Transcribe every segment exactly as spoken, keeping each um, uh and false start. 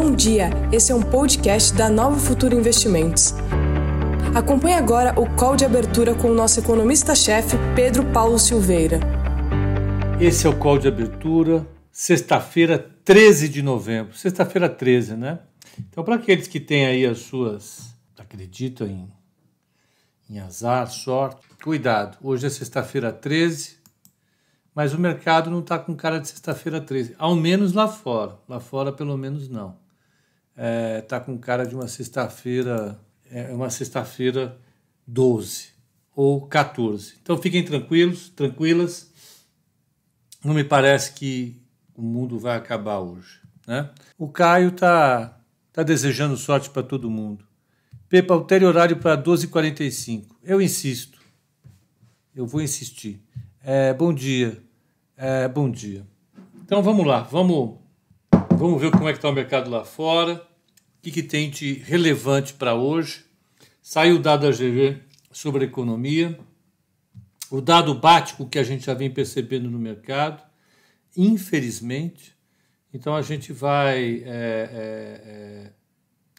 Bom dia, esse é um podcast da Nova Futura Investimentos. Acompanhe agora o call de abertura com o nosso economista-chefe, Pedro Paulo Silveira. Esse é o call de abertura, sexta-feira, treze de novembro. Sexta-feira, treze, né? Então, para aqueles que têm aí as suas... acreditam em, em azar, sorte, cuidado. Hoje é sexta-feira, treze, mas o mercado não está com cara de sexta-feira, treze. Ao menos lá fora. Lá fora, pelo menos, não. Está é, com cara de uma sexta-feira... É uma sexta-feira doze ou quatorze. Então fiquem tranquilos, tranquilas. Não me parece que o mundo vai acabar hoje, né? O Caio tá, tá desejando sorte para todo mundo. Pepa, altere horário para doze e quarenta e cinco. Eu insisto. Eu vou insistir. É, bom dia. É, bom dia. Então vamos lá. Vamos, vamos ver como é que está o mercado lá fora. O que, que tem de relevante para hoje? Saiu o dado da G V sobre a economia, o dado básico que a gente já vem percebendo no mercado, infelizmente. Então a gente vai é, é, é,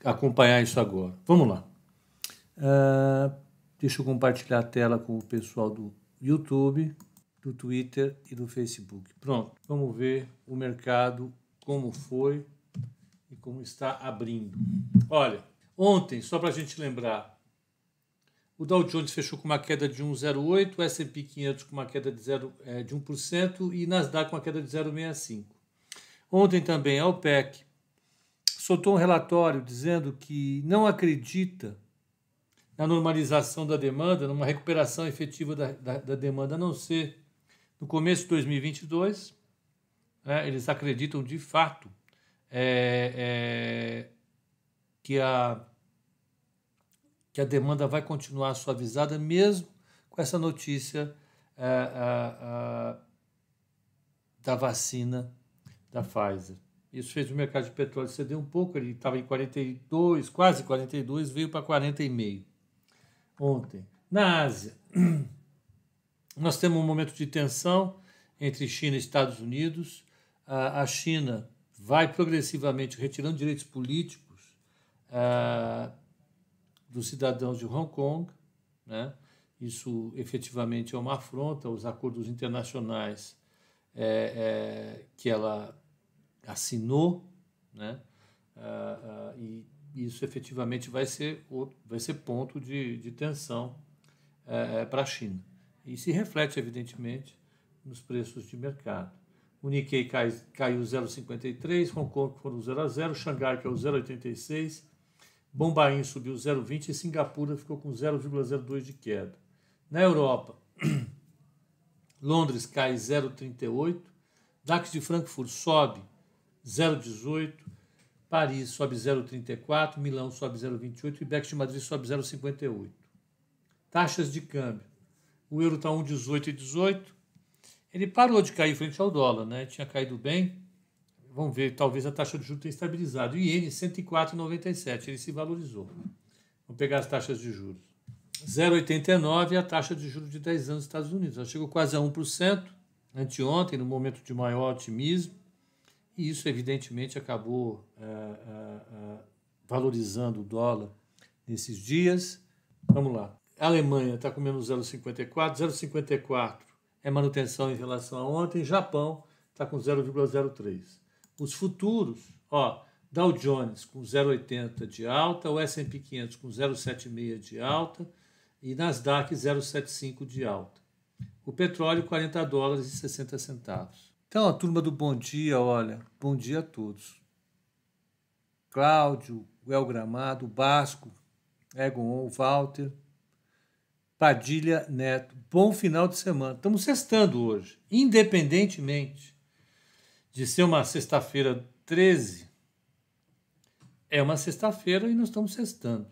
acompanhar isso agora. Vamos lá. Uh, deixa eu compartilhar a tela com o pessoal do YouTube, do Twitter e do Facebook. Pronto, vamos ver o mercado, como foi e como está abrindo. Olha, ontem, só para a gente lembrar, o Dow Jones fechou com uma queda de um vírgula zero oito, o S e P quinhentos com uma queda de, zero, é, de um por cento e Nasdaq com uma queda de zero vírgula sessenta e cinco. Ontem também a OPEC soltou um relatório dizendo que não acredita na normalização da demanda, numa recuperação efetiva da, da, da demanda, a não ser no começo de dois mil e vinte e dois. Né, eles acreditam de fato É, é, que, a, que a demanda vai continuar suavizada mesmo com essa notícia é, a, a, da vacina da Pfizer. Isso fez o mercado de petróleo ceder um pouco, ele estava em quarenta e dois, quase quarenta e dois, veio para quarenta e cinco ontem. Na Ásia, nós temos um momento de tensão entre China e Estados Unidos. A, a China vai progressivamente retirando direitos políticos ah, dos cidadãos de Hong Kong, né? Isso efetivamente é uma afronta aos acordos internacionais é, é, que ela assinou, né? ah, ah, e isso efetivamente vai ser, vai ser ponto de, de tensão é, para a China. E se reflete, evidentemente, nos preços de mercado. O Nikkei cai, caiu zero vírgula cinquenta e três, Hong Kong foram zero a zero, Xangai caiu zero vírgula oitenta e seis, Bombaim subiu zero vírgula vinte e Singapura ficou com zero vírgula zero dois de queda. Na Europa, Londres cai zero vírgula trinta e oito, Dax de Frankfurt sobe zero vírgula dezoito, Paris sobe zero vírgula trinta e quatro, Milão sobe zero vírgula vinte e oito e Bex de Madrid sobe zero vírgula cinquenta e oito. Taxas de câmbio. O euro está um vírgula dezoito e dezoito. Ele parou de cair frente ao dólar, né? Tinha caído bem. Vamos ver, talvez a taxa de juros tenha estabilizado. O iene, cento e quatro vírgula noventa e sete, ele se valorizou. Vamos pegar as taxas de juros. zero vírgula oitenta e nove é a taxa de juros de dez anos dos Estados Unidos. Ela chegou quase a um por cento anteontem, no momento de maior otimismo. E isso, evidentemente, acabou é, é, é, valorizando o dólar nesses dias. Vamos lá. A Alemanha está com menos zero vírgula cinquenta e quatro. zero vírgula cinquenta e quatro. É manutenção em relação a ontem. Japão está com zero vírgula zero três. Os futuros, ó, Dow Jones com zero vírgula oitenta de alta, o S e P quinhentos com zero vírgula setenta e seis de alta e Nasdaq zero vírgula setenta e cinco de alta. O petróleo quarenta dólares e sessenta centavos. Então, a turma do Bom Dia, olha, bom dia a todos. Cláudio, El Gramado, Basco, Egon, Walter, Padilha Neto, bom final de semana. Estamos sextando hoje, independentemente de ser uma sexta-feira treze, é uma sexta-feira e nós estamos sextando.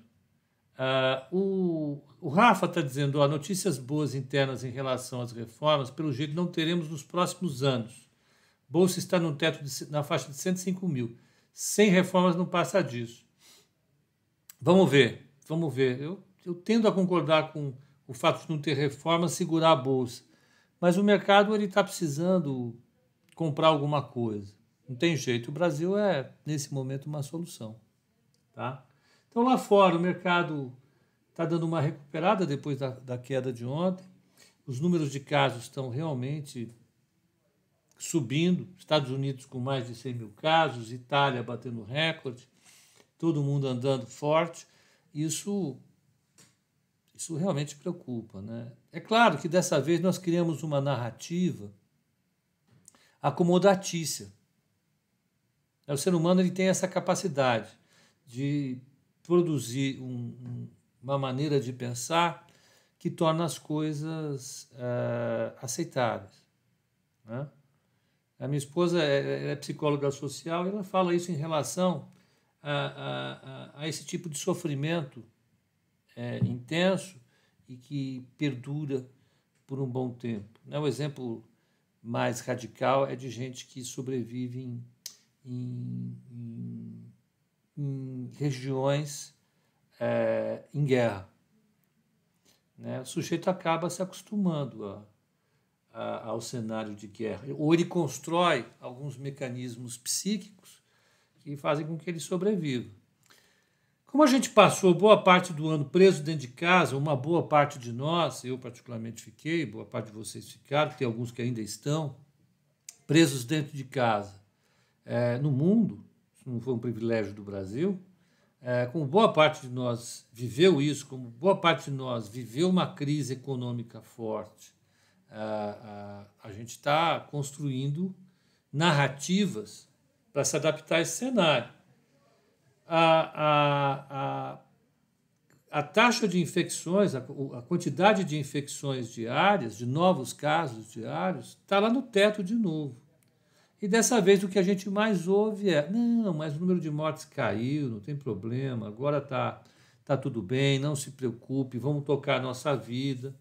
Ah, o, o Rafa está dizendo, ó, notícias boas internas em relação às reformas, pelo jeito não teremos nos próximos anos. Bolsa está num teto de, na faixa de cento e cinco mil. Sem reformas não passa disso. Vamos ver, vamos ver. Eu, eu tendo a concordar com o fato de não ter reforma, segurar a bolsa. Mas o mercado ele está precisando comprar alguma coisa. Não tem jeito. O Brasil é, nesse momento, uma solução. Tá? Então, lá fora, o mercado está dando uma recuperada depois da, da queda de ontem. Os números de casos estão realmente subindo. Estados Unidos com mais de cem mil casos, Itália batendo recorde, todo mundo andando forte. Isso, isso realmente preocupa, né? É claro que dessa vez nós criamos uma narrativa acomodatícia. O ser humano ele tem essa capacidade de produzir um, um, uma maneira de pensar que torna as coisas é, aceitáveis, né? A minha esposa é, é psicóloga social e ela fala isso em relação a, a, a esse tipo de sofrimento é, intenso e que perdura por um bom tempo. Né? O exemplo mais radical é de gente que sobrevive em, em, em, em regiões é, em guerra. Né? O sujeito acaba se acostumando a, a, ao cenário de guerra. Ou ele constrói alguns mecanismos psíquicos que fazem com que ele sobreviva. Como a gente passou boa parte do ano preso dentro de casa, uma boa parte de nós, eu particularmente fiquei, boa parte de vocês ficaram, tem alguns que ainda estão, presos dentro de casa. É, no mundo, isso não foi um privilégio do Brasil, É, como boa parte de nós viveu isso, como boa parte de nós viveu uma crise econômica forte, a, a, a gente está construindo narrativas para se adaptar a esse cenário. A, a, a, a taxa de infecções, a, a quantidade de infecções diárias, de novos casos diários, está lá no teto de novo. E dessa vez o que a gente mais ouve é: não, mas o número de mortes caiu, não tem problema, agora está tá tudo bem, não se preocupe, vamos tocar a nossa vida.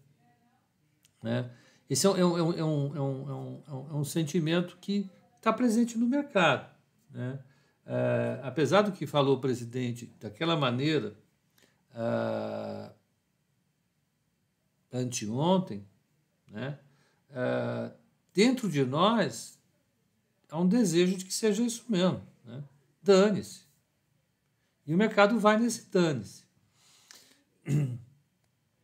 Né? Esse é um, é um, é um, é um, é um, é um sentimento que está presente no mercado. Né? É, apesar do que falou o presidente daquela maneira é, anteontem, né? É, dentro de nós há um desejo de que seja isso mesmo, né? Dane-se. E o mercado vai nesse dane-se.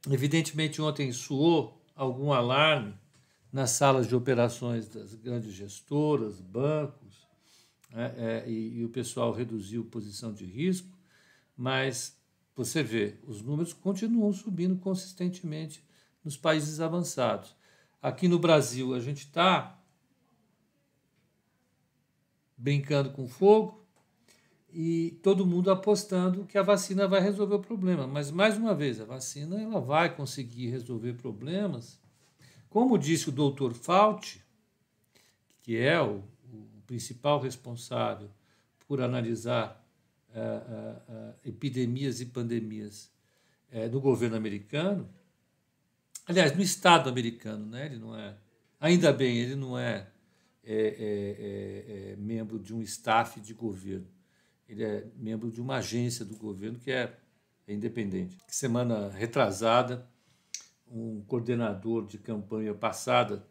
Evidentemente, ontem soou algum alarme nas salas de operações das grandes gestoras, bancos, né? é, e, e o pessoal reduziu posição de risco, mas você vê, os números continuam subindo consistentemente nos países avançados. Aqui no Brasil, a gente está brincando com fogo e todo mundo apostando que a vacina vai resolver o problema. Mas, mais uma vez, a vacina ela vai conseguir resolver problemas. Como disse o doutor Fauci, que é o, o principal responsável por analisar é, é, é, epidemias e pandemias é, no governo americano, aliás, no Estado americano, né? Ele não é, ainda bem, ele não é É, é, é, é membro de um staff de governo. Ele é membro de uma agência do governo que é, é independente. Semana retrasada, um coordenador de campanha passada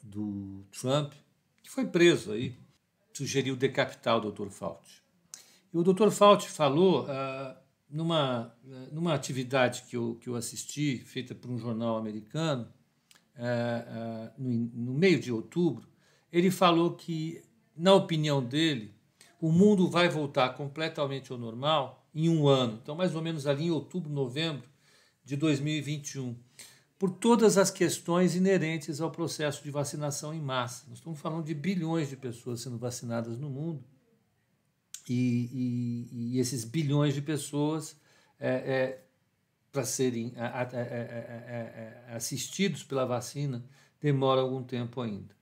do Trump, que foi preso aí, sugeriu decapitar o doutor Fauci. E o doutor Fauci falou ah, numa, numa atividade que eu, que eu assisti, feita por um jornal americano, Uh, uh, no, no meio de outubro, ele falou que, na opinião dele, o mundo vai voltar completamente ao normal em um ano. Então, mais ou menos ali em outubro, novembro de dois mil e vinte e um, por todas as questões inerentes ao processo de vacinação em massa. Nós estamos falando de bilhões de pessoas sendo vacinadas no mundo e, e, e esses bilhões de pessoas... É, é, para serem assistidos pela vacina, demora algum tempo ainda.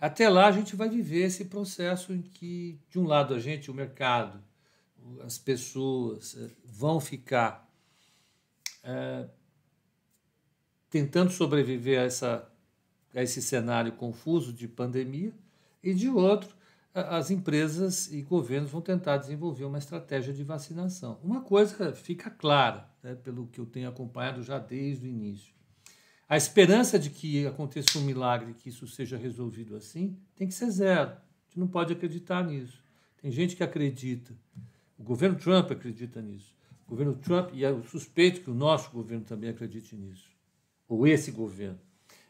Até lá, a gente vai viver esse processo em que, de um lado, a gente, o mercado, as pessoas vão ficar é, tentando sobreviver a, essa, a esse cenário confuso de pandemia, e, de outro, as empresas e governos vão tentar desenvolver uma estratégia de vacinação. Uma coisa fica clara, né, pelo que eu tenho acompanhado já desde o início. A esperança de que aconteça um milagre, que isso seja resolvido assim, tem que ser zero. gente não pode acreditar nisso. Tem gente que acredita. O governo Trump acredita nisso. O governo Trump, e eu suspeito que o nosso governo também acredite nisso, ou esse governo.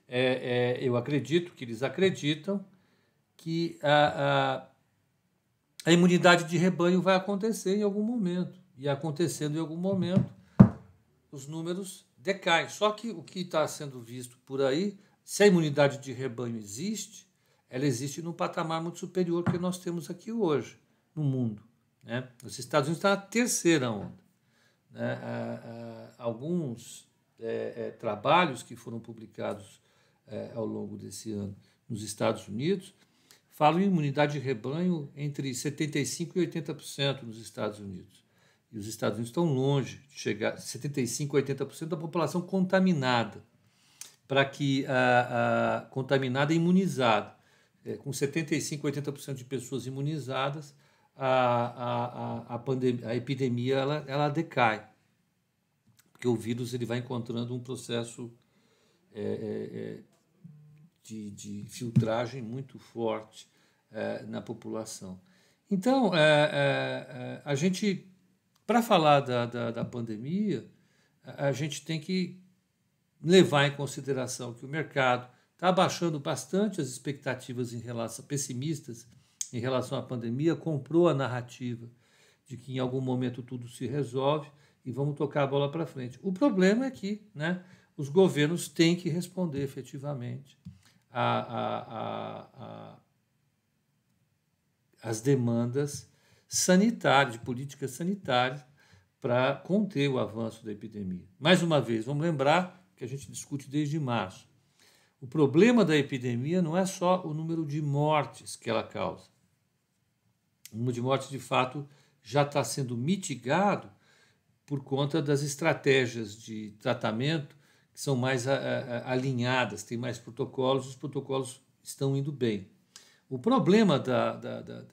É, é, eu acredito que eles acreditam que a, a, a imunidade de rebanho vai acontecer em algum momento. E acontecendo em algum momento, os números decaem. Só que o que está sendo visto por aí, se a imunidade de rebanho existe, ela existe num patamar muito superior que nós temos aqui hoje, no mundo. Né? Os Estados Unidos estão na terceira onda. Né? Há, há, alguns é, é, trabalhos que foram publicados é, ao longo desse ano nos Estados Unidos falam em imunidade de rebanho entre setenta e cinco por cento e oitenta por cento nos Estados Unidos. E os Estados Unidos estão longe de chegar a setenta e cinco por cento a oitenta por cento da população contaminada, para que a, a contaminada e imunizada. É, com setenta e cinco por cento a oitenta por cento de pessoas imunizadas, a, a, a, pandemia, a epidemia ela, ela decai, porque o vírus ele vai encontrando um processo é, é, de, de filtragem muito forte é, na população. Então, é, é, a gente... Para falar da, da, da pandemia, a gente tem que levar em consideração que o mercado está abaixando bastante as expectativas em relação, pessimistas em relação à pandemia, comprou a narrativa de que em algum momento tudo se resolve e vamos tocar a bola para frente. O problema é que, né, os governos têm que responder efetivamente a, a, a, a, as demandas sanitário, de políticas sanitárias para conter o avanço da epidemia. Mais uma vez, vamos lembrar que a gente discute desde março. O problema da epidemia não é só o número de mortes que ela causa. O número de mortes, de fato, já está sendo mitigado por conta das estratégias de tratamento que são mais a, a, alinhadas, tem mais protocolos, os protocolos estão indo bem. O problema da, da, da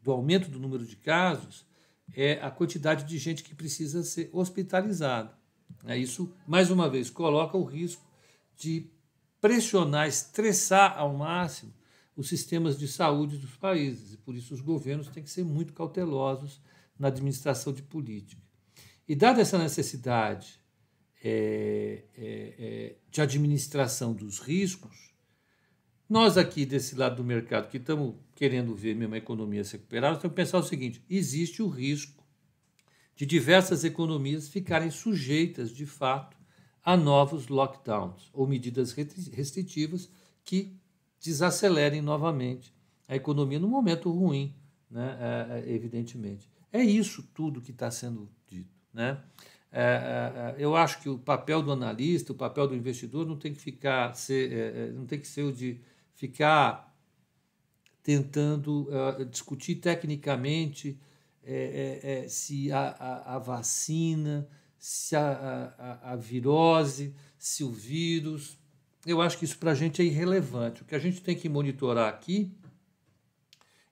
do aumento do número de casos é a quantidade de gente que precisa ser hospitalizada. Isso, mais uma vez, coloca o risco de pressionar, estressar ao máximo os sistemas de saúde dos países. E por isso os governos têm que ser muito cautelosos na administração de política. E dada essa necessidade é, é, é, de administração dos riscos, nós aqui desse lado do mercado, que estamos querendo ver mesmo a economia se recuperar, nós temos que pensar o seguinte: existe o risco de diversas economias ficarem sujeitas, de fato, a novos lockdowns ou medidas restritivas que desacelerem novamente a economia num momento ruim, né? É, evidentemente. É isso tudo que está sendo dito, né? É, é, eu acho que o papel do analista, o papel do investidor não tem que ficar, ser, é, não tem que ser o de ficar tentando uh, discutir tecnicamente é, é, é, se a, a, a vacina, se a, a, a virose, se o vírus. Eu acho que isso para a gente é irrelevante. O que a gente tem que monitorar aqui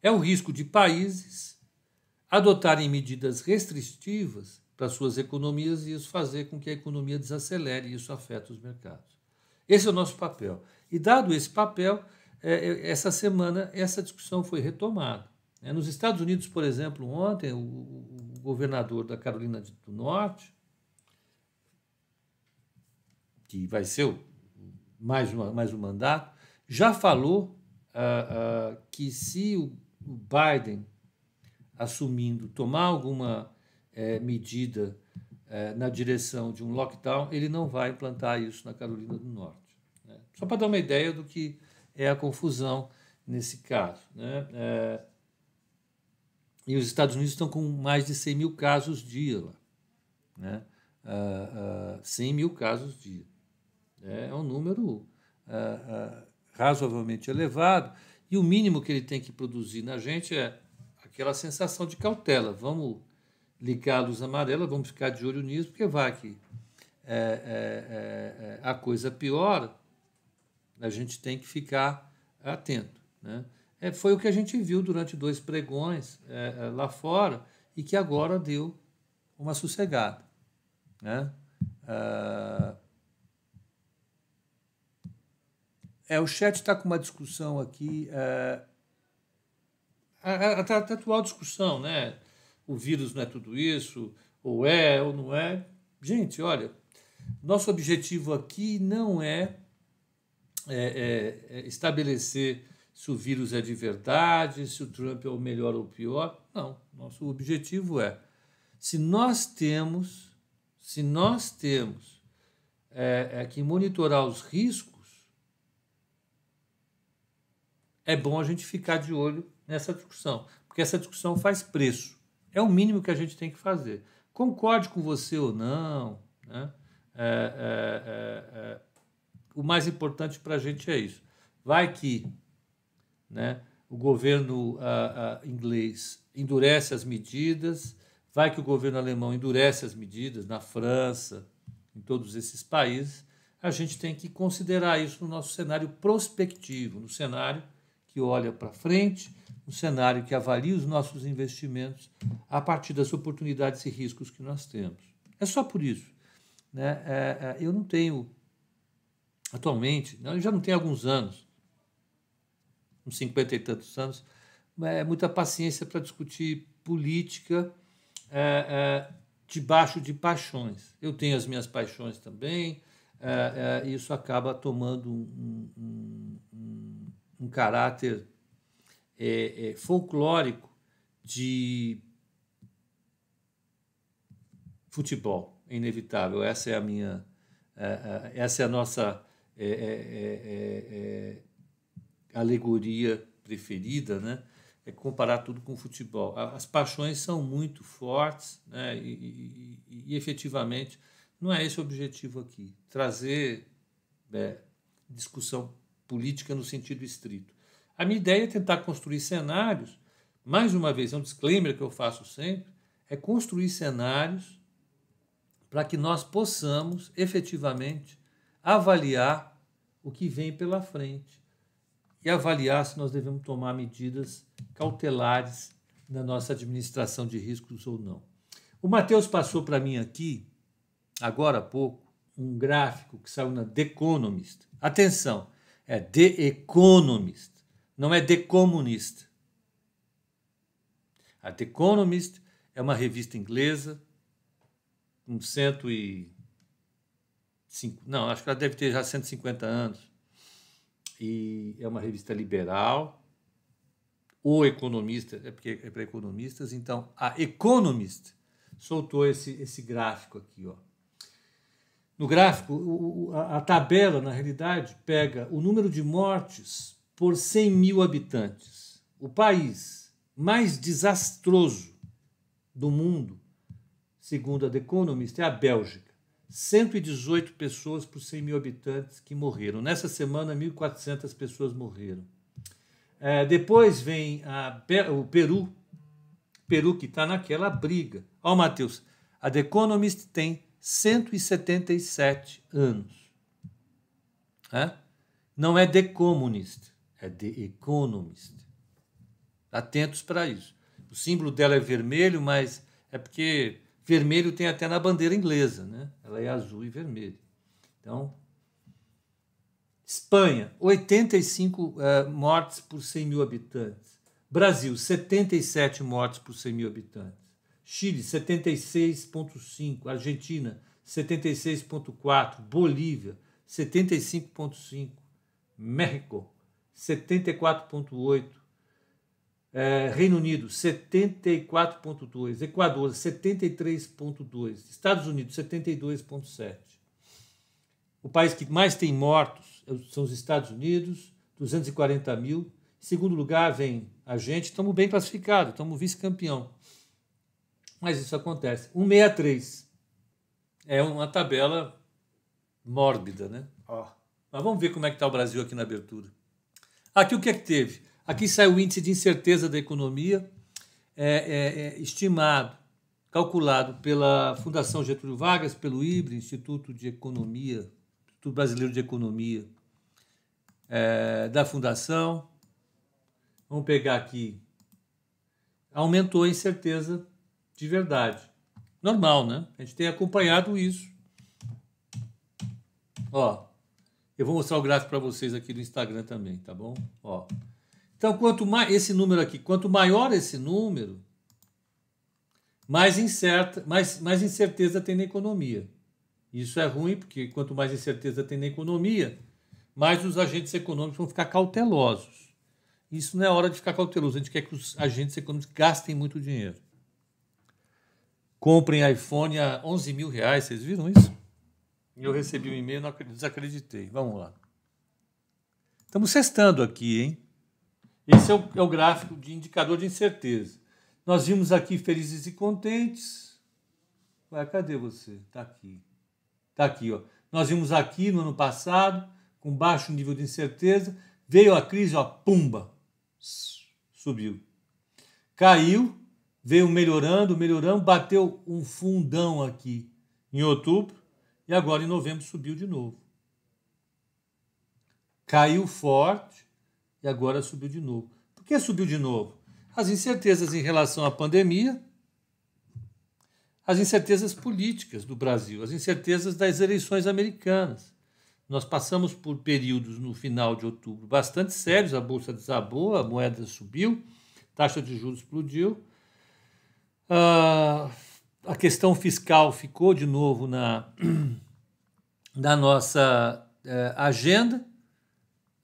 é o risco de países adotarem medidas restritivas para suas economias e isso fazer com que a economia desacelere e isso afeta os mercados. Esse é o nosso papel. E dado esse papel, essa semana essa discussão foi retomada. Nos Estados Unidos, por exemplo, ontem, o governador da Carolina do Norte, que vai ser mais, uma, mais um mandato, já falou uh, uh, que se o Biden, assumindo, tomar alguma É, medida é, na direção de um lockdown, ele não vai implantar isso na Carolina do Norte. Né? Só para dar uma ideia do que é a confusão nesse caso. Né? É, e os Estados Unidos estão com mais de cem mil casos dia lá. Né? Ah, ah, cem mil casos dia. É um número ah, ah, razoavelmente elevado e o mínimo que ele tem que produzir na gente é aquela sensação de cautela. Vamos ligar a luz amarela, vamos ficar de olho nisso, porque vai que é, é, é, a coisa piora, a gente tem que ficar atento. Né? É, foi o que a gente viu durante dois pregões é, é, lá fora e que agora deu uma sossegada. Né? Ah, é, o chat está com uma discussão aqui é, a, a, a atual discussão, né? O vírus não é tudo isso, ou é, ou não é. Gente, olha, nosso objetivo aqui não é, é, é, é estabelecer se o vírus é de verdade, se o Trump é o melhor ou o pior. Não, nosso objetivo é, se nós temos, se nós temos é, é que monitorar os riscos, é bom a gente ficar de olho nessa discussão, porque essa discussão faz preço. É o mínimo que a gente tem que fazer. Concorde com você ou não, né? É, é, é, é, o mais importante para a gente é isso. Vai que, né, o governo a, a, inglês endurece as medidas, vai que o governo alemão endurece as medidas na França, em todos esses países. A gente tem que considerar isso no nosso cenário prospectivo, no cenário que olha para frente, no cenário que avalia os nossos investimentos a partir das oportunidades e riscos que nós temos. É só por isso. Né? É, é, eu não tenho, atualmente, eu já não tenho alguns anos, uns cinquenta e tantos anos, é, muita paciência para discutir política é, é, debaixo de paixões. Eu tenho as minhas paixões também, é, é, e isso acaba tomando um, um, um, um caráter é, é, folclórico de futebol. É inevitável, essa é a minha, essa é a nossa é, é, é, alegoria preferida, né? É comparar tudo com o futebol. As paixões são muito fortes, né? E, e, e efetivamente não é esse o objetivo aqui, trazer é, discussão política no sentido estrito. A minha ideia é tentar construir cenários, mais uma vez, é um disclaimer que eu faço sempre, é construir cenários para que nós possamos efetivamente avaliar o que vem pela frente e avaliar se nós devemos tomar medidas cautelares na nossa administração de riscos ou não. O Matheus passou para mim aqui, agora há pouco, um gráfico que saiu na The Economist. Atenção, é The Economist, não é The Comunist. A The Economist é uma revista inglesa, com cento e cinco, não, acho que ela deve ter já cento e cinquenta anos, e é uma revista liberal. O Economista, é porque é para economistas, então a Economist soltou esse, esse gráfico aqui, ó. No gráfico, o, a, a tabela, na realidade, pega o número de mortes por cem mil habitantes. O país mais desastroso do mundo, segundo a The Economist, é a Bélgica. cento e dezoito pessoas por cem mil habitantes que morreram. Nessa semana, mil e quatrocentas pessoas morreram. É, depois vem a, o Peru, Peru que está naquela briga. Ó, Matheus, a The Economist tem cento e setenta e sete anos. É? Não é The Communist, é The Economist. Atentos para isso. O símbolo dela é vermelho, mas é porque... vermelho tem até na bandeira inglesa, né? Ela é azul e vermelho. Então, Espanha, oitenta e cinco uh, mortes por cem mil habitantes. Brasil, setenta e sete mortes por cem mil habitantes. Chile, setenta e seis vírgula cinco. Argentina, setenta e seis vírgula quatro. Bolívia, setenta e cinco vírgula cinco. México, setenta e quatro vírgula oito. É, Reino Unido, setenta e quatro vírgula dois. Equador, setenta e três vírgula dois. Estados Unidos, setenta e dois vírgula sete. O país que mais tem mortos são os Estados Unidos, duzentos e quarenta mil. Em segundo lugar vem a gente, estamos bem classificados, estamos vice-campeão. Mas isso acontece. cento e sessenta e três. É uma tabela mórbida, né? Oh. Mas vamos ver como é que está o Brasil aqui na abertura. Aqui o que é que teve? Aqui sai o índice de incerteza da economia, é, é, é, estimado, calculado pela Fundação Getúlio Vargas, pelo I B R E, Instituto de Economia, Instituto Brasileiro de Economia, é, da Fundação. Vamos pegar aqui. Aumentou a incerteza de verdade. Normal, né? A gente tem acompanhado isso. Ó, eu vou mostrar o gráfico para vocês aqui do Instagram também, tá bom? Ó. Então, quanto mais esse número aqui, quanto maior esse número, mais, incerta, mais, mais incerteza tem na economia. Isso é ruim, porque quanto mais incerteza tem na economia, mais os agentes econômicos vão ficar cautelosos. Isso não é hora de ficar cauteloso. A gente quer que os agentes econômicos gastem muito dinheiro. Comprem iPhone a onze mil reais. Vocês viram isso? Eu recebi um e-mail, não desacreditei. Vamos lá. Estamos sextando aqui, hein? Esse é o, é o gráfico de indicador de incerteza. Nós vimos aqui felizes e contentes. Ué, cadê você? Está aqui. Está aqui, ó. Nós vimos aqui no ano passado, com baixo nível de incerteza. Veio a crise, ó, pumba. Subiu. Caiu, veio melhorando, melhorando, bateu um fundão aqui em outubro e agora em novembro subiu de novo. Caiu forte e agora subiu de novo. Por que subiu de novo? As incertezas em relação à pandemia, as incertezas políticas do Brasil, as incertezas das eleições americanas. Nós passamos por períodos no final de outubro bastante sérios, a Bolsa desabou, a moeda subiu, a taxa de juros explodiu, uh, a questão fiscal ficou de novo na, na nossa uh, agenda,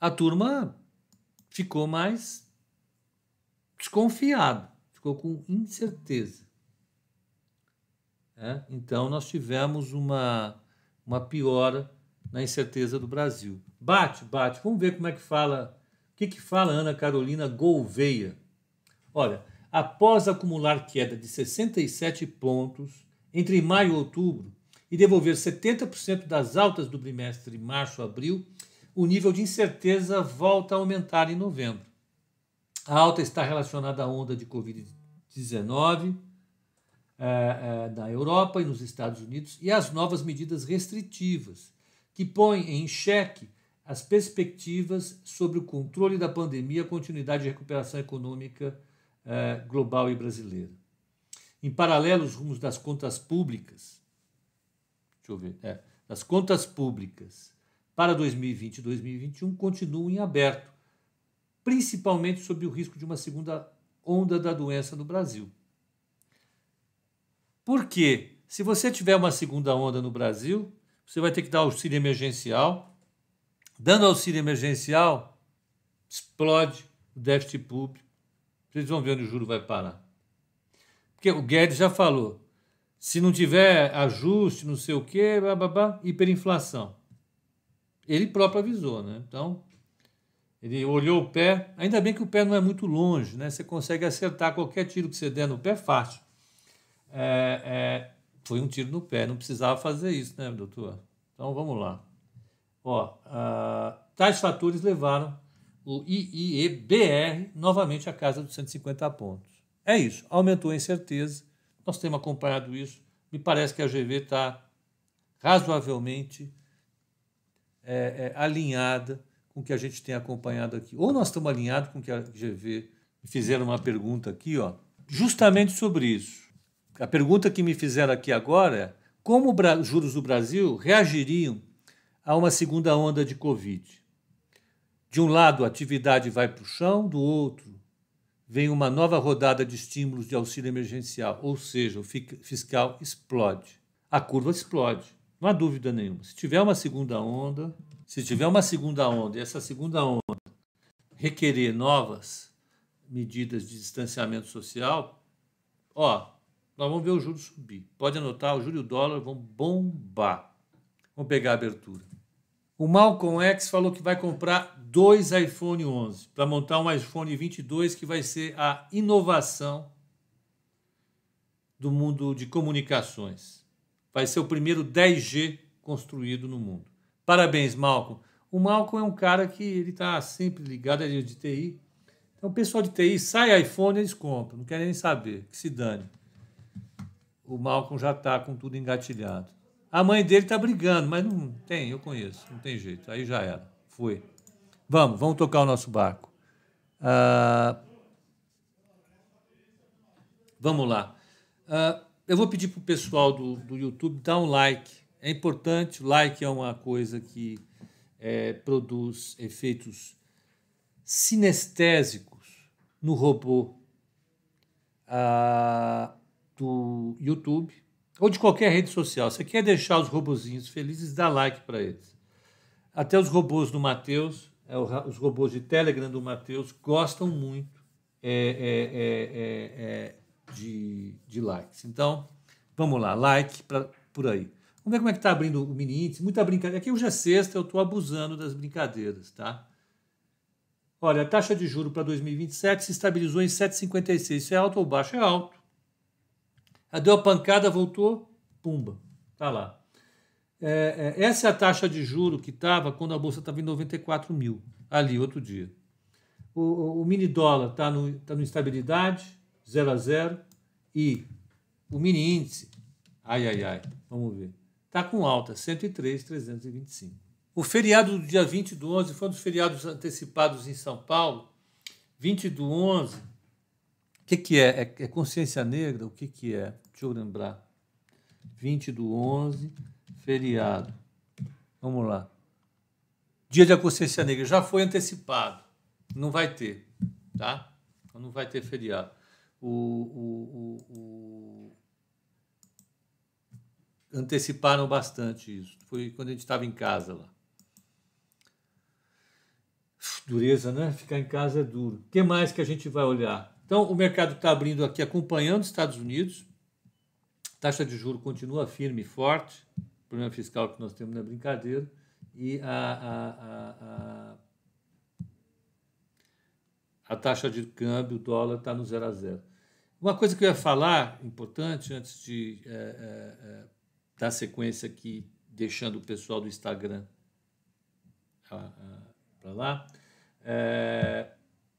a turma ficou mais desconfiado, ficou com incerteza. É? Então, nós tivemos uma, uma piora na incerteza do Brasil. Bate, bate. Vamos ver como é que fala... O que, que fala Ana Carolina Gouveia? Olha, após acumular queda de sessenta e sete pontos entre maio e outubro e devolver setenta por cento das altas do trimestre março-abril, o nível de incerteza volta a aumentar em novembro. A alta está relacionada à onda de covid dezenove é, é, na Europa e nos Estados Unidos e às novas medidas restritivas que põem em xeque as perspectivas sobre o controle da pandemia e a continuidade de recuperação econômica eh, global e brasileira. Em paralelo, os rumos das contas públicas, deixa eu ver, é, das contas públicas para dois mil e vinte e dois mil e vinte e um continuam em aberto, principalmente sob o risco de uma segunda onda da doença no Brasil. Por quê? Se você tiver uma segunda onda no Brasil, você vai ter que dar auxílio emergencial. Dando auxílio emergencial, explode o déficit público. Vocês vão ver onde o juro vai parar. Porque o Guedes já falou, se não tiver ajuste, não sei o quê, blá, blá, blá, hiperinflação. Ele próprio avisou, né? Então, ele olhou o pé. Ainda bem que o pé não é muito longe, né? Você consegue acertar qualquer tiro que você der no pé, fácil. É... é Foi um tiro no pé, não precisava fazer isso, né, doutor? Então, vamos lá. Ó, uh, tais fatores levaram o I B C B R novamente à casa dos cento e cinquenta pontos. É isso, aumentou a incerteza, nós temos acompanhado isso, me parece que a G V está razoavelmente é, é, alinhada com o que a gente tem acompanhado aqui. Ou nós estamos alinhados com o que a G V... Me fizeram uma pergunta aqui, ó, justamente sobre isso. A pergunta que me fizeram aqui agora é como os juros do Brasil reagiriam a uma segunda onda de Covid? De um lado, a atividade vai para o chão, do outro, vem uma nova rodada de estímulos de auxílio emergencial, ou seja, o fiscal explode. A curva explode, não há dúvida nenhuma. Se tiver uma segunda onda, se tiver uma segunda onda e essa segunda onda requerer novas medidas de distanciamento social, ó... Nós vamos ver o juro subir. Pode anotar, o juro e o dólar vão bombar. Vamos pegar a abertura. O Malcolm X falou que vai comprar dois iPhone onze para montar um iPhone vinte e dois que vai ser a inovação do mundo de comunicações. Vai ser o primeiro dez G construído no mundo. Parabéns, Malcolm. O Malcolm é um cara que ele está sempre ligado, ele é de T I. Então, o pessoal de T I sai iPhone e eles compram. Não querem nem saber, que se dane. O Malcolm já está com tudo engatilhado. A mãe dele está brigando, mas não tem, eu conheço, não tem jeito. Aí já era, foi. Vamos, vamos tocar o nosso barco. Ah, vamos lá. Ah, eu vou pedir para o pessoal do, do YouTube dar um like. É importante, o like é uma coisa que é, produz efeitos sinestésicos no robô ah, do YouTube ou de qualquer rede social. Você quer deixar os robozinhos felizes, dá like para eles. Até os robôs do Matheus, os robôs de Telegram do Matheus, gostam muito é, é, é, é, de, de likes. Então, vamos lá, like pra, por aí. Vamos ver como é que está abrindo o mini índice. Muita brincadeira. Aqui hoje é sexta, eu estou abusando das brincadeiras, tá? Olha, a taxa de juros para dois mil e vinte e sete se estabilizou em sete vírgula cinquenta e seis. Isso é alto ou baixo? É alto. Ela deu a pancada, voltou, pumba, tá lá. É, é, essa é a taxa de juro que estava quando a Bolsa estava em noventa e quatro mil, ali, outro dia. O, o, o mini dólar está no, tá no instabilidade, zero a zero, e o mini índice, ai, ai, ai, vamos ver, está com alta, cento e três mil trezentos e vinte e cinco. O feriado do dia vinte do onze foi um dos feriados antecipados em São Paulo, vinte do onze, o que, que é? é? É Consciência Negra? O que, que é? Deixa eu lembrar. vinte do onze... Feriado. Vamos lá. Dia da Consciência Negra já foi antecipado. Não vai ter, tá? Não vai ter feriado. O, o, o, o... Anteciparam bastante isso. Foi quando a gente estava em casa lá. Dureza, né? Ficar em casa é duro. O que mais que a gente vai olhar? Então, o mercado está abrindo aqui, acompanhando os Estados Unidos. Taxa de juros continua firme e forte. Problema fiscal que nós temos na brincadeira, e a, a, a, a, a taxa de câmbio, o dólar, está no zero a zero. Uma coisa que eu ia falar, importante, antes de é, é, dar sequência aqui, deixando o pessoal do Instagram para lá, é,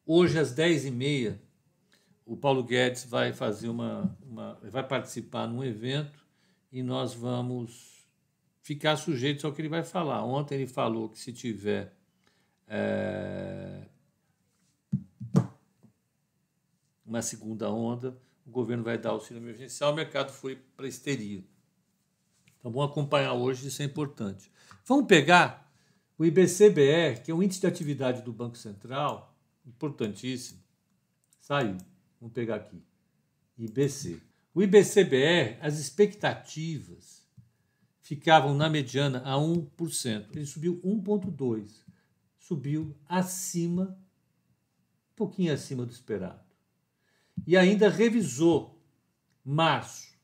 hoje às dez e meia, o Paulo Guedes vai, fazer uma, uma, vai participar num evento e nós vamos ficar sujeitos ao que ele vai falar. Ontem ele falou que se tiver é, uma segunda onda, o governo vai dar auxílio emergencial, o mercado foi para a histeria. Então vamos acompanhar hoje, isso é importante. Vamos pegar o I B C B R, que é o índice de atividade do Banco Central, importantíssimo, saiu. Vamos pegar aqui, I B C. O I B C B R, as expectativas ficavam na mediana a um por cento. Ele subiu um vírgula dois por cento. Subiu acima, um pouquinho acima do esperado. E ainda revisou março.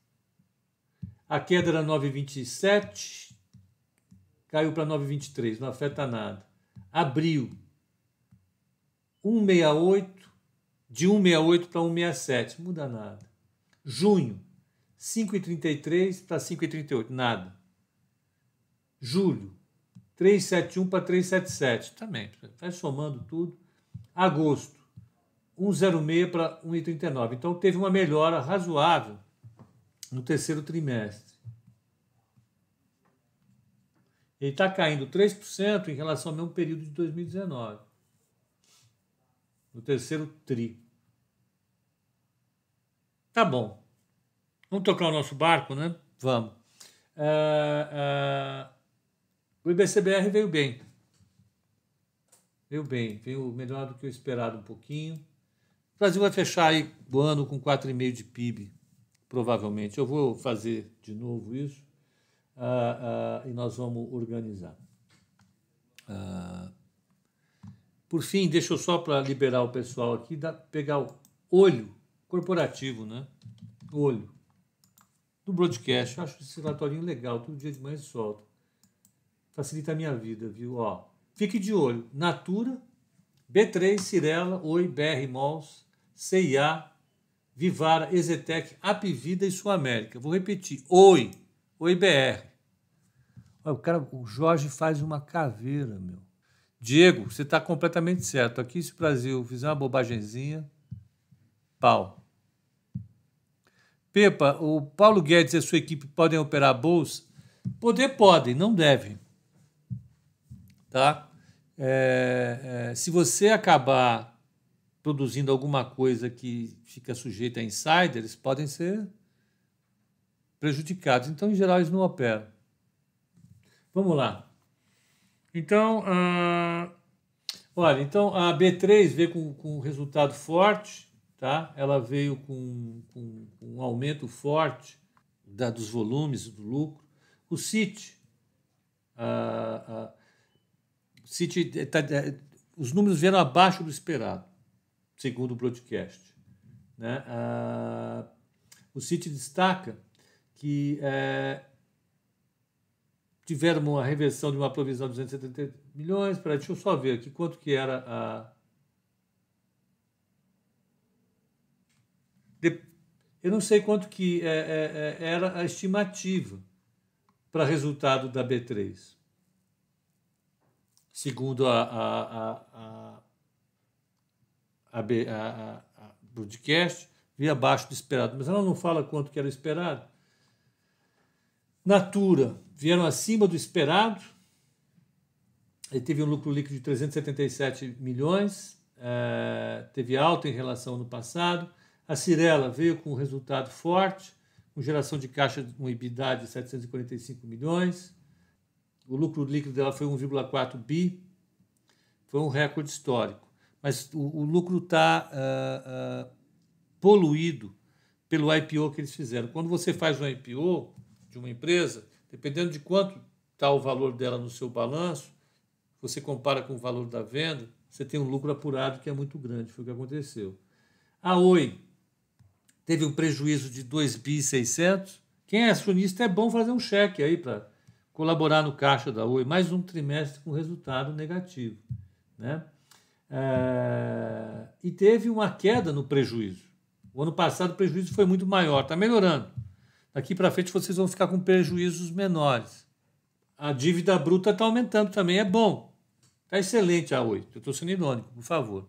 A queda era nove vírgula vinte e sete por cento, caiu para nove vírgula vinte e três por cento, não afeta nada. Abril, um vírgula sessenta e oito por cento, de um vírgula sessenta e oito por cento para um vírgula sessenta e sete por cento, não muda nada. Junho, cinco vírgula trinta e três por cento para cinco vírgula trinta e oito por cento, nada. Julho, três vírgula setenta e um para três vírgula setenta e sete, também, vai somando tudo. Agosto, um vírgula zero seis para um vírgula trinta e nove. Então, teve uma melhora razoável no terceiro trimestre. Ele está caindo três por cento em relação ao mesmo período de dois mil e dezenove, no terceiro tri. Tá bom. Vamos tocar o nosso barco, né? Vamos. Uh, uh... O I B C B R veio bem, veio bem, veio melhor do que o esperado um pouquinho. O Brasil vai fechar aí o ano com quatro vírgula cinco por cento de P I B, provavelmente. Eu vou fazer de novo isso uh, uh, e nós vamos organizar. Uh, por fim, deixa eu só para liberar o pessoal aqui, dá, pegar o olho corporativo, né? Olho do broadcast. Eu acho esse relatorinho legal, todo dia de manhã solta. Facilita a minha vida, viu? Ó, fique de olho. Natura, B três, Cirela, Oi, B R Malls, C I A, Vivara, Exetec, Apvida e Sul América. Vou repetir. Oi, Oi B R. Olha, o cara, o Jorge faz uma caveira, meu. Diego, você está completamente certo. Aqui, se o Brasil fizer uma bobagenzinha, pau. Pepa, o Paulo Guedes e a sua equipe podem operar a bolsa? Poder podem, não devem. Tá? É, é, se você acabar produzindo alguma coisa que fica sujeita a insider, eles podem ser prejudicados. Então, em geral, eles não operam. Vamos lá. Então, uh, Olha, então a B três veio com, com um resultado forte, tá? Ela veio com, com, com um aumento forte da, dos volumes, do lucro. O C I T, a, a, C I T tá, os números vieram abaixo do esperado, segundo o broadcast, né? A, o C I T destaca que é, tiveram uma reversão de uma provisão de duzentos e setenta milhões. Peraí, deixa eu só ver aqui quanto que era a... Eu não sei quanto que é, é, era a estimativa para resultado da B três, segundo a, a, a, a, a, a, a broadcast, veio abaixo do esperado. Mas ela não fala quanto que era esperado. Natura vieram acima do esperado. Ele teve um lucro líquido de trezentos e setenta e sete milhões, é, teve alta em relação ao ano passado. A Cirela veio com um resultado forte, com geração de caixa, um EBITDA de setecentos e quarenta e cinco milhões. O lucro líquido dela foi um vírgula quatro bi, foi um recorde histórico. Mas o, o lucro está uh, uh, poluído pelo I P O que eles fizeram. Quando você faz um I P O de uma empresa, dependendo de quanto está o valor dela no seu balanço, você compara com o valor da venda, você tem um lucro apurado que é muito grande. Foi o que aconteceu. A Oi teve um prejuízo de dois bilhões e seiscentos. Quem é acionista é bom fazer um cheque aí para colaborar no caixa da Oi. Mais um trimestre com resultado negativo, né? É... E teve uma queda no prejuízo. O ano passado o prejuízo foi muito maior. Está melhorando. Daqui para frente vocês vão ficar com prejuízos menores. A dívida bruta está aumentando também. É bom. Está excelente a Oi. Eu estou sendo irônico, por favor.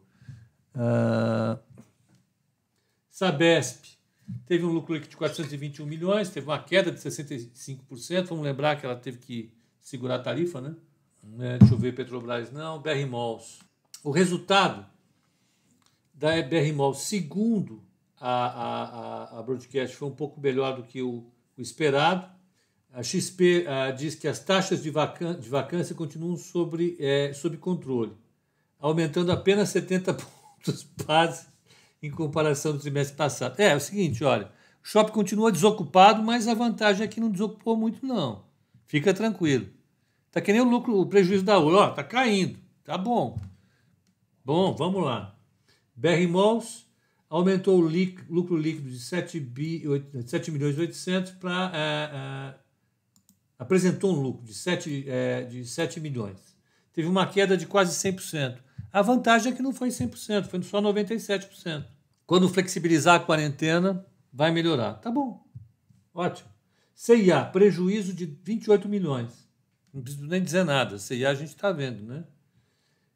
Uh... Sabesp teve um lucro líquido de quatrocentos e vinte e um milhões, teve uma queda de sessenta e cinco por cento. Vamos lembrar que ela teve que segurar a tarifa, né? É, deixa eu ver, Petrobras não, B R Malls. O resultado da B R Malls, segundo a, a, a, a broadcast, foi um pouco melhor do que o, o esperado. A X P a, diz que as taxas de, vacan de vacância continuam sobre, é, sob controle, aumentando apenas setenta pontos base em comparação do trimestre passado. É, é o seguinte, olha, o shopping continua desocupado, mas a vantagem é que não desocupou muito, não. Fica tranquilo. Tá que nem o lucro, o prejuízo da Oi, ó, tá caindo, tá bom. Bom, vamos lá. B R Malls aumentou o lucro líquido de sete milhões e oitocentos para... É, é, apresentou um lucro de sete milhões. Teve uma queda de quase cem por cento. A vantagem é que não foi cem por cento, foi só noventa e sete por cento. Quando flexibilizar a quarentena, vai melhorar. Tá bom, ótimo. C e A, prejuízo de vinte e oito milhões. Não preciso nem dizer nada, C e A a gente está vendo, né?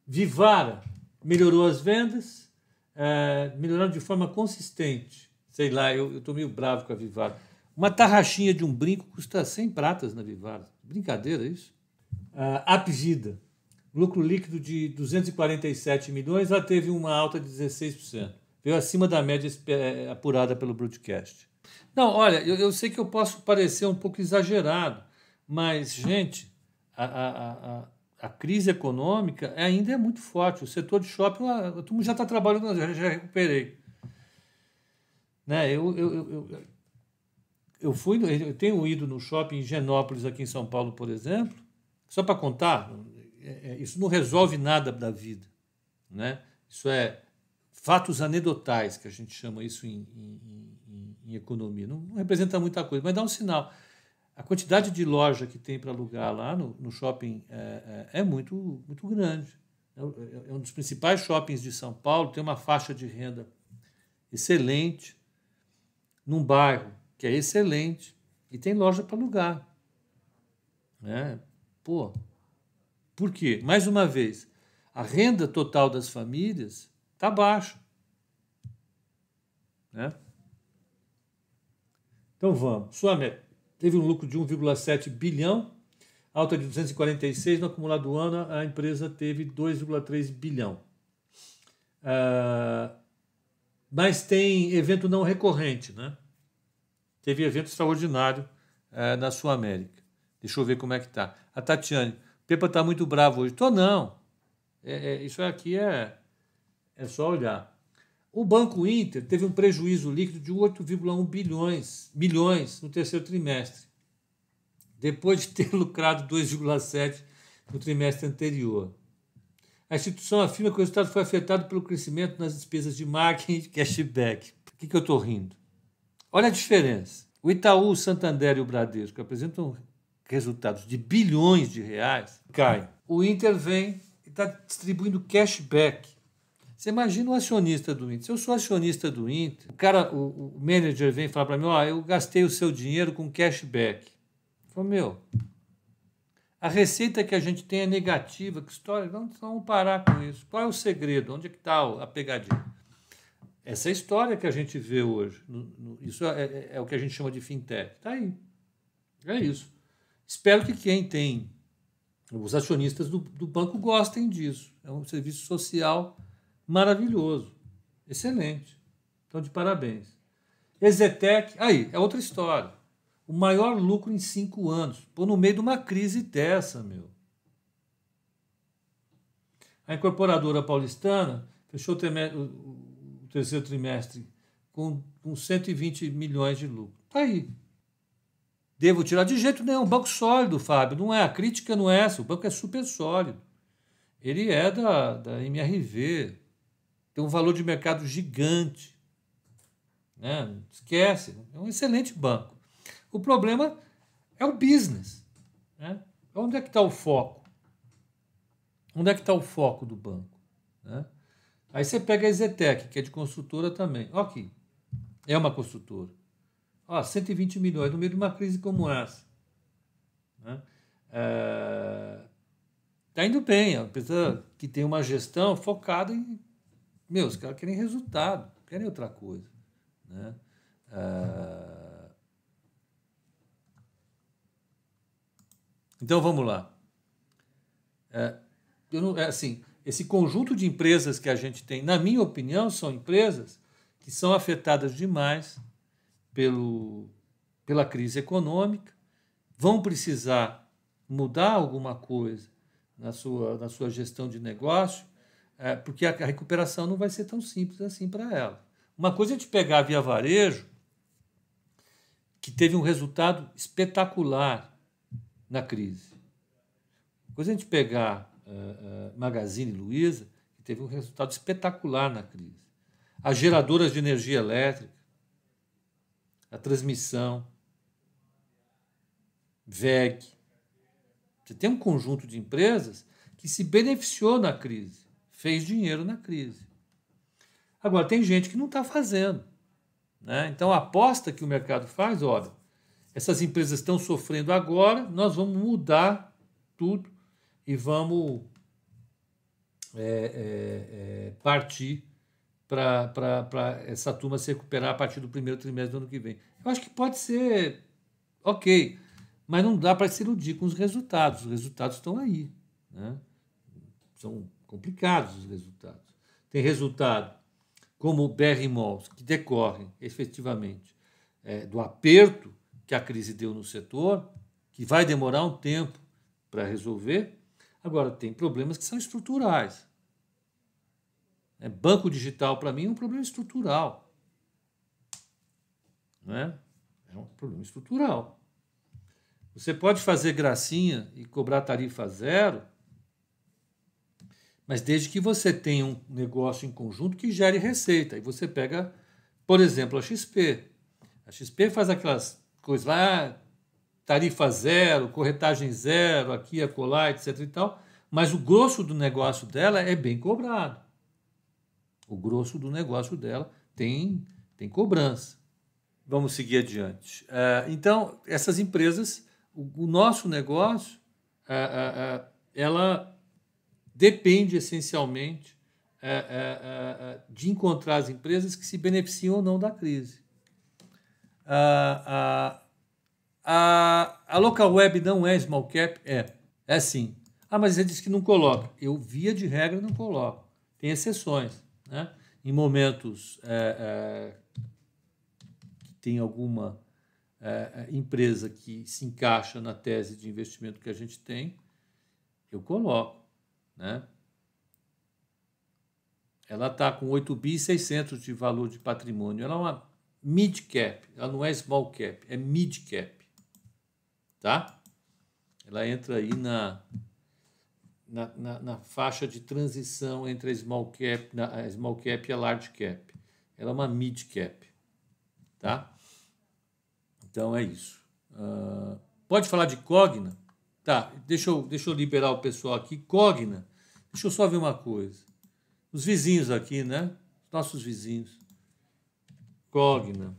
Vivara melhorou as vendas, é, melhoraram de forma consistente. Sei lá, eu estou meio bravo com a Vivara. Uma tarraxinha de um brinco custa cem pratas na Vivara. Brincadeira, isso? A Apvida, lucro líquido de duzentos e quarenta e sete milhões, ela teve uma alta de dezesseis por cento. Veio acima da média apurada pelo broadcast. Não, olha, eu, eu sei que eu posso parecer um pouco exagerado, mas, gente, a, a, a, a crise econômica ainda é muito forte. O setor de shopping, a, a turma já está trabalhando, já, já recuperei. Né? Eu, eu, eu, eu, eu, fui, eu tenho ido no shopping em Genópolis, aqui em São Paulo, por exemplo, só para contar... Isso não resolve nada da vida, né? Isso é fatos anedotais, que a gente chama isso em, em, em, em economia. Não, não representa muita coisa, mas dá um sinal. A quantidade de loja que tem para alugar lá no, no shopping é, é, é muito, muito grande. É um dos principais shoppings de São Paulo, tem uma faixa de renda excelente, num bairro que é excelente, e tem loja para alugar, né? Pô... Por quê? Mais uma vez, a renda total das famílias está baixa, né? Então vamos. Suamed teve um lucro de um vírgula sete bilhão, alta de duzentos e quarenta e seis. No acumulado do ano, a empresa teve dois vírgula três bilhão. Ah, mas tem evento não recorrente, né? Teve evento extraordinário ah, na Sul-América. Deixa eu ver como é que está. A Tatiane... Pepa está muito bravo hoje. Tô não. É, é, isso aqui é, é só olhar. O Banco Inter teve um prejuízo líquido de oito vírgula um bilhões, bilhões no terceiro trimestre, depois de ter lucrado dois vírgula sete no trimestre anterior. A instituição afirma que o resultado foi afetado pelo crescimento nas despesas de marketing e cashback. Por que que eu estou rindo? Olha a diferença. O Itaú, o Santander e o Bradesco apresentam resultados de bilhões de reais, cai. O Inter vem e está distribuindo cashback. Você imagina o acionista do Inter. Se eu sou acionista do Inter, o cara, o, o manager vem e fala para mim, ó, oh, eu gastei o seu dinheiro com cashback. Eu falo, meu, a receita que a gente tem é negativa, que história, vamos, vamos parar com isso. Qual é o segredo? Onde é que está a pegadinha? Essa história que a gente vê hoje, no, no, isso é, é, é o que a gente chama de fintech. Está aí. É isso. Espero que quem tem, os acionistas do, do banco gostem disso. É um serviço social maravilhoso. Excelente. Então, de parabéns. Exetec, aí, é outra história. O maior lucro em cinco anos. Pô, no meio de uma crise dessa, meu. A incorporadora paulistana fechou o tempo... terceiro trimestre, com, com cento e vinte milhões de lucro. Está aí. Devo tirar? De jeito nenhum. Banco sólido, Fábio. Não é. A crítica não é essa. O banco é super sólido. Ele é da, da M R V. Tem um valor de mercado gigante. Né? Não esquece. É um excelente banco. O problema é o business. Né? Onde é que está o foco? Onde é que está o foco do banco? Né? Aí você pega a Zetec, que é de construtora também. Olha aqui, é uma construtora. Ó, cento e vinte milhões, no meio de uma crise como essa. Né? É... Tá indo bem, é uma empresa que tem uma gestão focada em... Meu, os caras querem resultado, querem outra coisa. Né? É... Então, vamos lá. É... Eu não... é assim... Esse conjunto de empresas que a gente tem, na minha opinião, são empresas que são afetadas demais pelo, pela crise econômica, vão precisar mudar alguma coisa na sua, na sua gestão de negócio, é, porque a, a recuperação não vai ser tão simples assim para ela. Uma coisa é a gente pegar a Via Varejo, que teve um resultado espetacular na crise. Uma coisa é a gente pegar... Uh, uh, Magazine Luiza, que teve um resultado espetacular na crise. As geradoras de energia elétrica, a transmissão, W E G. Você tem um conjunto de empresas que se beneficiou na crise, fez dinheiro na crise. Agora, tem gente que não está fazendo. Né? Então, a aposta que o mercado faz, olha, essas empresas estão sofrendo agora, nós vamos mudar tudo, e vamos é, é, é, partir para essa turma se recuperar a partir do primeiro trimestre do ano que vem. Eu acho que pode ser ok, mas não dá para se iludir com os resultados. Os resultados estão aí. Né? São complicados os resultados. Tem resultado como o B R Malls, que decorre efetivamente é, do aperto que a crise deu no setor, que vai demorar um tempo para resolver. Agora, tem problemas que são estruturais. É, banco digital, para mim, é um problema estrutural. Né? É um problema estrutural. Você pode fazer gracinha e cobrar tarifa zero, mas desde que você tenha um negócio em conjunto que gere receita. E você pega, por exemplo, a X P. A X P faz aquelas coisas lá... tarifa zero, corretagem zero, aqui, acolá, etcétera e tal, mas o grosso do negócio dela é bem cobrado. O grosso do negócio dela tem, tem cobrança. Vamos seguir adiante. Uh, então, essas empresas, o, o nosso negócio, uh, uh, uh, ela depende essencialmente uh, uh, uh, de encontrar as empresas que se beneficiam ou não da crise. Uh, uh, A, a local web não é small cap? É. É sim. Ah, mas ele disse que não coloca. Eu, via de regra, não coloco. Tem exceções. Né? Em momentos é, é, que tem alguma é, empresa que se encaixa na tese de investimento que a gente tem, eu coloco. Né? Ela está com oito bilhões e seiscentos de valor de patrimônio. Ela é uma mid cap, ela não é small cap, é mid cap, tá? Ela entra aí na, na, na, na faixa de transição entre a small cap, na, a small cap e a large cap. Ela é uma mid cap, tá? Então é isso. Uh, pode falar de Cogna? Tá, deixa eu, deixa eu liberar o pessoal aqui. Cogna, deixa eu só ver uma coisa. Os vizinhos aqui, né? Nossos vizinhos. Cogna.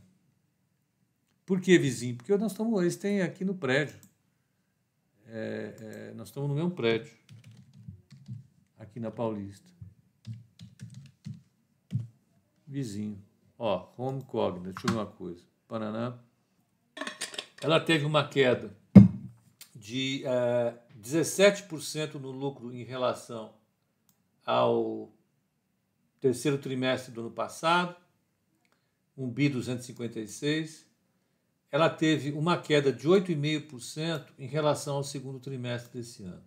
Por que vizinho? Porque nós estamos, eles têm aqui no prédio. É, é, nós estamos no mesmo prédio. Aqui na Paulista. Vizinho. Ó, Home Cogna. Deixa eu ver uma coisa. Paraná. Ela teve uma queda de uh, dezessete por cento no lucro em relação ao terceiro trimestre do ano passado, um bilhão duzentos e cinquenta e seis. Ela teve uma queda de oito vírgula cinco por cento em relação ao segundo trimestre desse ano.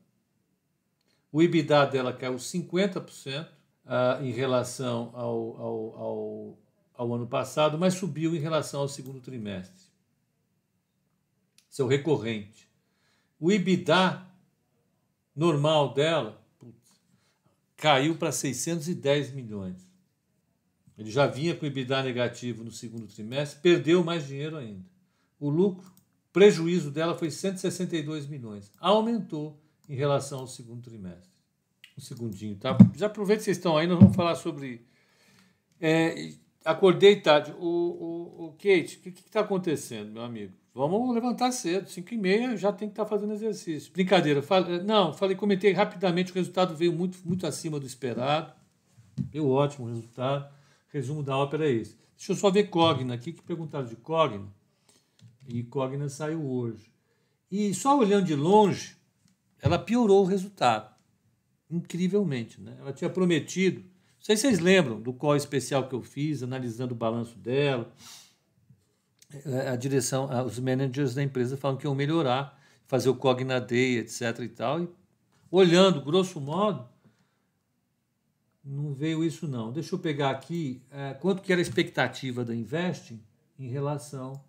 O EBITDA dela caiu cinquenta por cento uh, em relação ao, ao, ao, ao ano passado, mas subiu em relação ao segundo trimestre, seu recorrente. O EBITDA normal dela, caiu para seiscentos e dez milhões. Ele já vinha com o EBITDA negativo no segundo trimestre, perdeu mais dinheiro ainda. O lucro, prejuízo dela foi cento e sessenta e dois milhões. Aumentou em relação ao segundo trimestre. Um segundinho, tá? Já aproveita que vocês estão aí, nós vamos falar sobre... É, acordei tarde. O, o, o Kate, o que está acontecendo, meu amigo? Vamos levantar cedo, cinco e meia já tem que estar fazendo exercício. Brincadeira, fal... não, falei, comentei rapidamente, o resultado veio muito, muito acima do esperado. Deu ótimo resultado. Resumo da ópera é esse. Deixa eu só ver Cogna aqui, que perguntaram de Cogna. E Cogna saiu hoje. E só olhando de longe, ela piorou o resultado. Incrivelmente, né? Ela tinha prometido, não sei se vocês lembram do call especial que eu fiz, analisando o balanço dela. A direção, os managers da empresa falam que iam melhorar, fazer o Cogna Day, etc e tal, e olhando, grosso modo, não veio isso não. Deixa eu pegar aqui é, quanto que era a expectativa da Investing em relação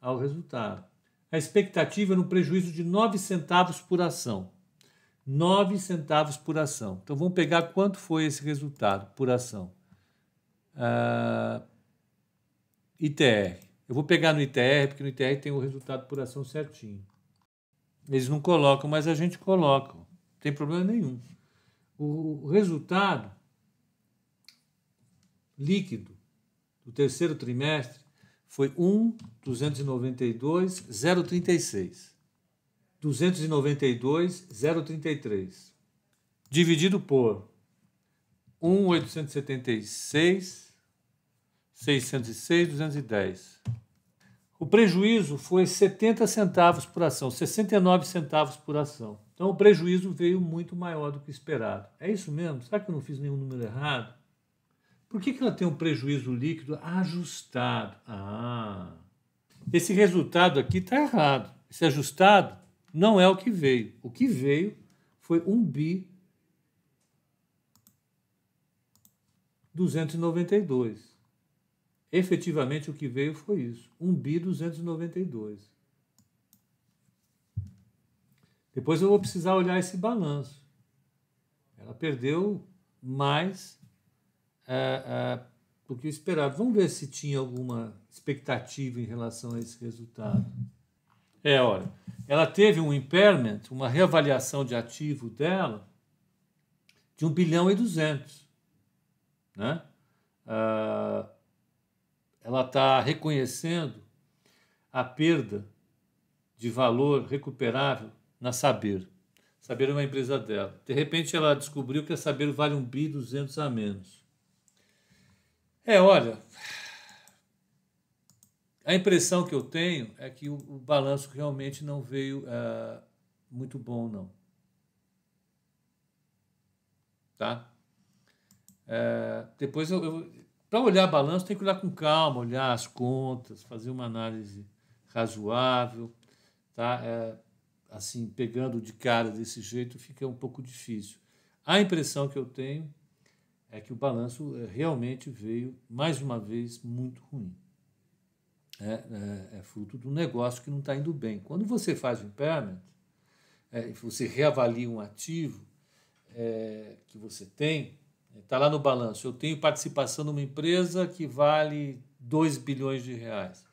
ao resultado. A expectativa era um prejuízo de nove centavos por ação. nove centavos por ação. Então vamos pegar quanto foi esse resultado por ação. Uh, I T R. Eu vou pegar no I T R, porque no I T R tem o resultado por ação certinho. Eles não colocam, mas a gente coloca. Não tem problema nenhum. O resultado líquido do terceiro trimestre foi um bilhão duzentos e noventa e dois milhões e trinta e seis. duzentos e noventa e dois milhões e trinta e três. Dividido por um bilhão oitocentos e setenta e seis milhões. seiscentos e seis, duzentos e dez. O prejuízo foi setenta centavos por ação, sessenta e nove centavos por ação. Então o prejuízo veio muito maior do que esperado. É isso mesmo? Será que eu não fiz nenhum número errado? Por que que ela tem um prejuízo líquido ajustado? Ah, esse resultado aqui está errado. Esse ajustado não é o que veio. O que veio foi um bilhão duzentos e noventa e dois. Efetivamente, o que veio foi isso, um bilhão duzentos e noventa e dois. Depois eu vou precisar olhar esse balanço. Ela perdeu mais é, é, do que o esperado. Vamos ver se tinha alguma expectativa em relação a esse resultado. É, olha, ela teve um impairment, uma reavaliação de ativo dela, de um bilhão e duzentos, né? Ah, ela está reconhecendo a perda de valor recuperável na Saber. Saber é uma empresa dela. De repente, ela descobriu que a Saber vale um bilhão e duzentos a menos. É, olha, a impressão que eu tenho é que o, o balanço realmente não veio é, muito bom, não. Tá? É, depois eu... eu Para olhar balanço, tem que olhar com calma, olhar as contas, fazer uma análise razoável, tá? É, assim, pegando de cara desse jeito fica um pouco difícil. A impressão que eu tenho é que o balanço realmente veio, mais uma vez, muito ruim. É, é, é fruto do negócio que não está indo bem. Quando você faz o impairment, é, você reavalia um ativo é, que você tem, está lá no balanço, eu tenho participação numa empresa que vale dois bilhões de reais.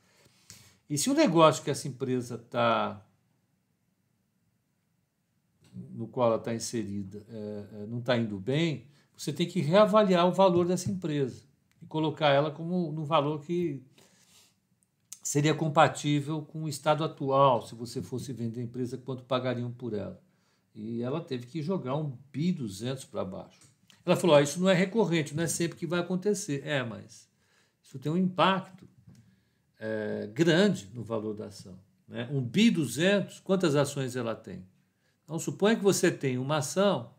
E se o negócio que essa empresa está, no qual ela está inserida, é, não está indo bem, você tem que reavaliar o valor dessa empresa e colocar ela como no valor que seria compatível com o estado atual, se você fosse vender a empresa, quanto pagariam por ela. E ela teve que jogar um bi duzentos para baixo. Ela falou, ah, isso não é recorrente, não é sempre que vai acontecer. É, mas isso tem um impacto é, grande no valor da ação. Né? Um bi duzentos, quantas ações ela tem? Então, suponha que você tem uma ação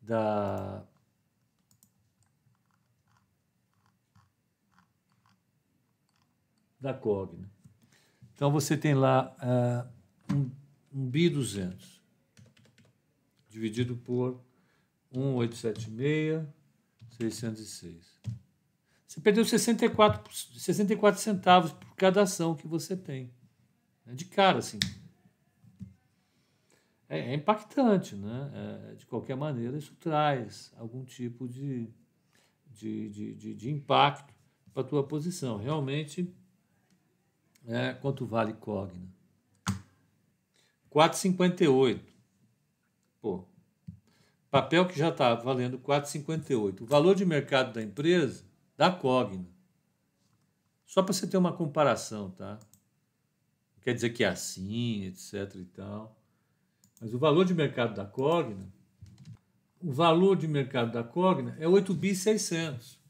da... da Cogna. Então, você tem lá uh, um, um bi duzentos dividido por mil oitocentos e setenta e seis, seiscentos e seis. Você perdeu sessenta e quatro, sessenta e quatro centavos por cada ação que você tem. De cara, assim. É, é impactante, né? É, de qualquer maneira, isso traz algum tipo de, de, de, de, de impacto para a tua posição. Realmente... É, quanto vale Cogna? quatro reais e cinquenta e oito centavos. Pô, papel que já está valendo quatro reais e cinquenta e oito centavos. O valor de mercado da empresa, da Cogna. Só para você ter uma comparação, tá? Não quer dizer que é assim, etc e tal. Mas o valor de mercado da Cogna, o valor de mercado da Cogna é oito bilhões e seiscentos.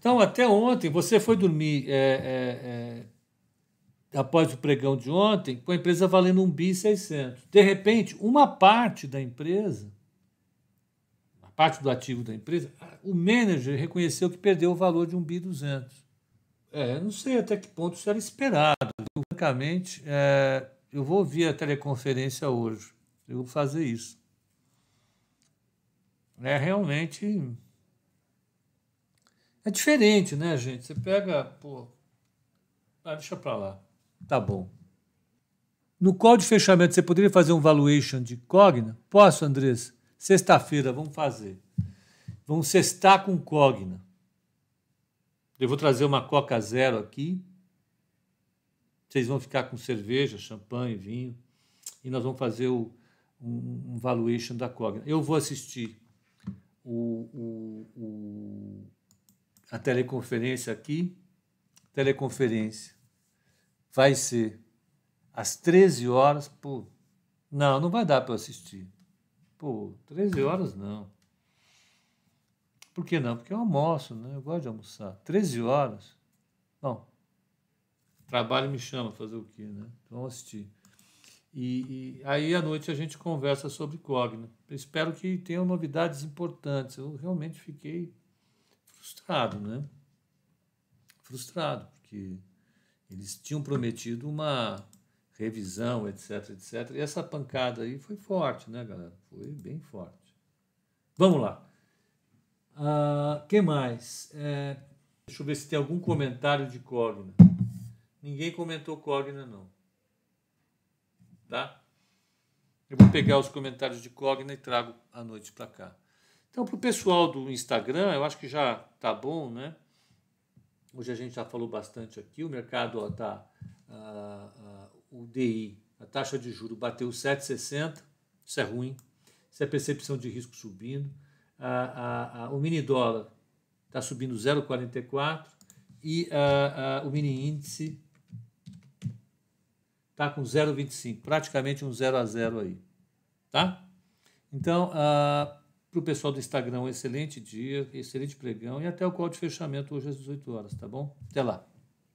Então, até ontem, você foi dormir é, é, é, após o pregão de ontem com a empresa valendo um bilhão e seiscentos. De repente, uma parte da empresa, uma parte do ativo da empresa, o manager reconheceu que perdeu o valor de um bilhão e duzentos. É, não sei até que ponto isso era esperado. Eu, francamente, é, eu vou ouvir a teleconferência hoje. Eu vou fazer isso. É realmente... É diferente, né, gente? Você pega... Pô, ah, deixa pra lá. Tá bom. No call de fechamento, você poderia fazer um valuation de Cogna? Posso, Andressa? Sexta-feira, vamos fazer. Vamos sextar com Cogna. Eu vou trazer uma Coca Zero aqui. Vocês vão ficar com cerveja, champanhe, vinho. E nós vamos fazer o, um, um valuation da Cogna. Eu vou assistir o... o, o a teleconferência aqui, teleconferência, vai ser às treze horas, pô, não, não vai dar para eu assistir, pô, treze horas não, por que não? Porque eu almoço, né, eu gosto de almoçar, treze horas, bom, trabalho me chama, fazer o quê, né, vamos assistir, e, e aí à noite a gente conversa sobre Cogna, eu espero que tenham novidades importantes, eu realmente fiquei frustrado, né? Frustrado, porque eles tinham prometido uma revisão, etc, etcétera. E essa pancada aí foi forte, né, galera? Foi bem forte. Vamos lá. O uh, que mais? É, deixa eu ver se tem algum comentário de Cogna. Ninguém comentou Cogna, não. Tá? Eu vou pegar os comentários de Cogna e trago à noite para cá. Então, para o pessoal do Instagram, eu acho que já tá bom, né? Hoje a gente já falou bastante aqui. O mercado, ó, tá, uh, uh, o D I, a taxa de juros bateu sete vírgula sessenta. Isso é ruim. Isso é percepção de risco subindo. Uh, uh, uh, o mini dólar está subindo zero vírgula quarenta e quatro. E uh, uh, o mini índice está com zero vírgula vinte e cinco. Praticamente um zero a zero aí. Tá? Então... Uh, Para o pessoal do Instagram, um excelente dia, excelente pregão e até o call de fechamento hoje às dezoito horas, tá bom? Até lá.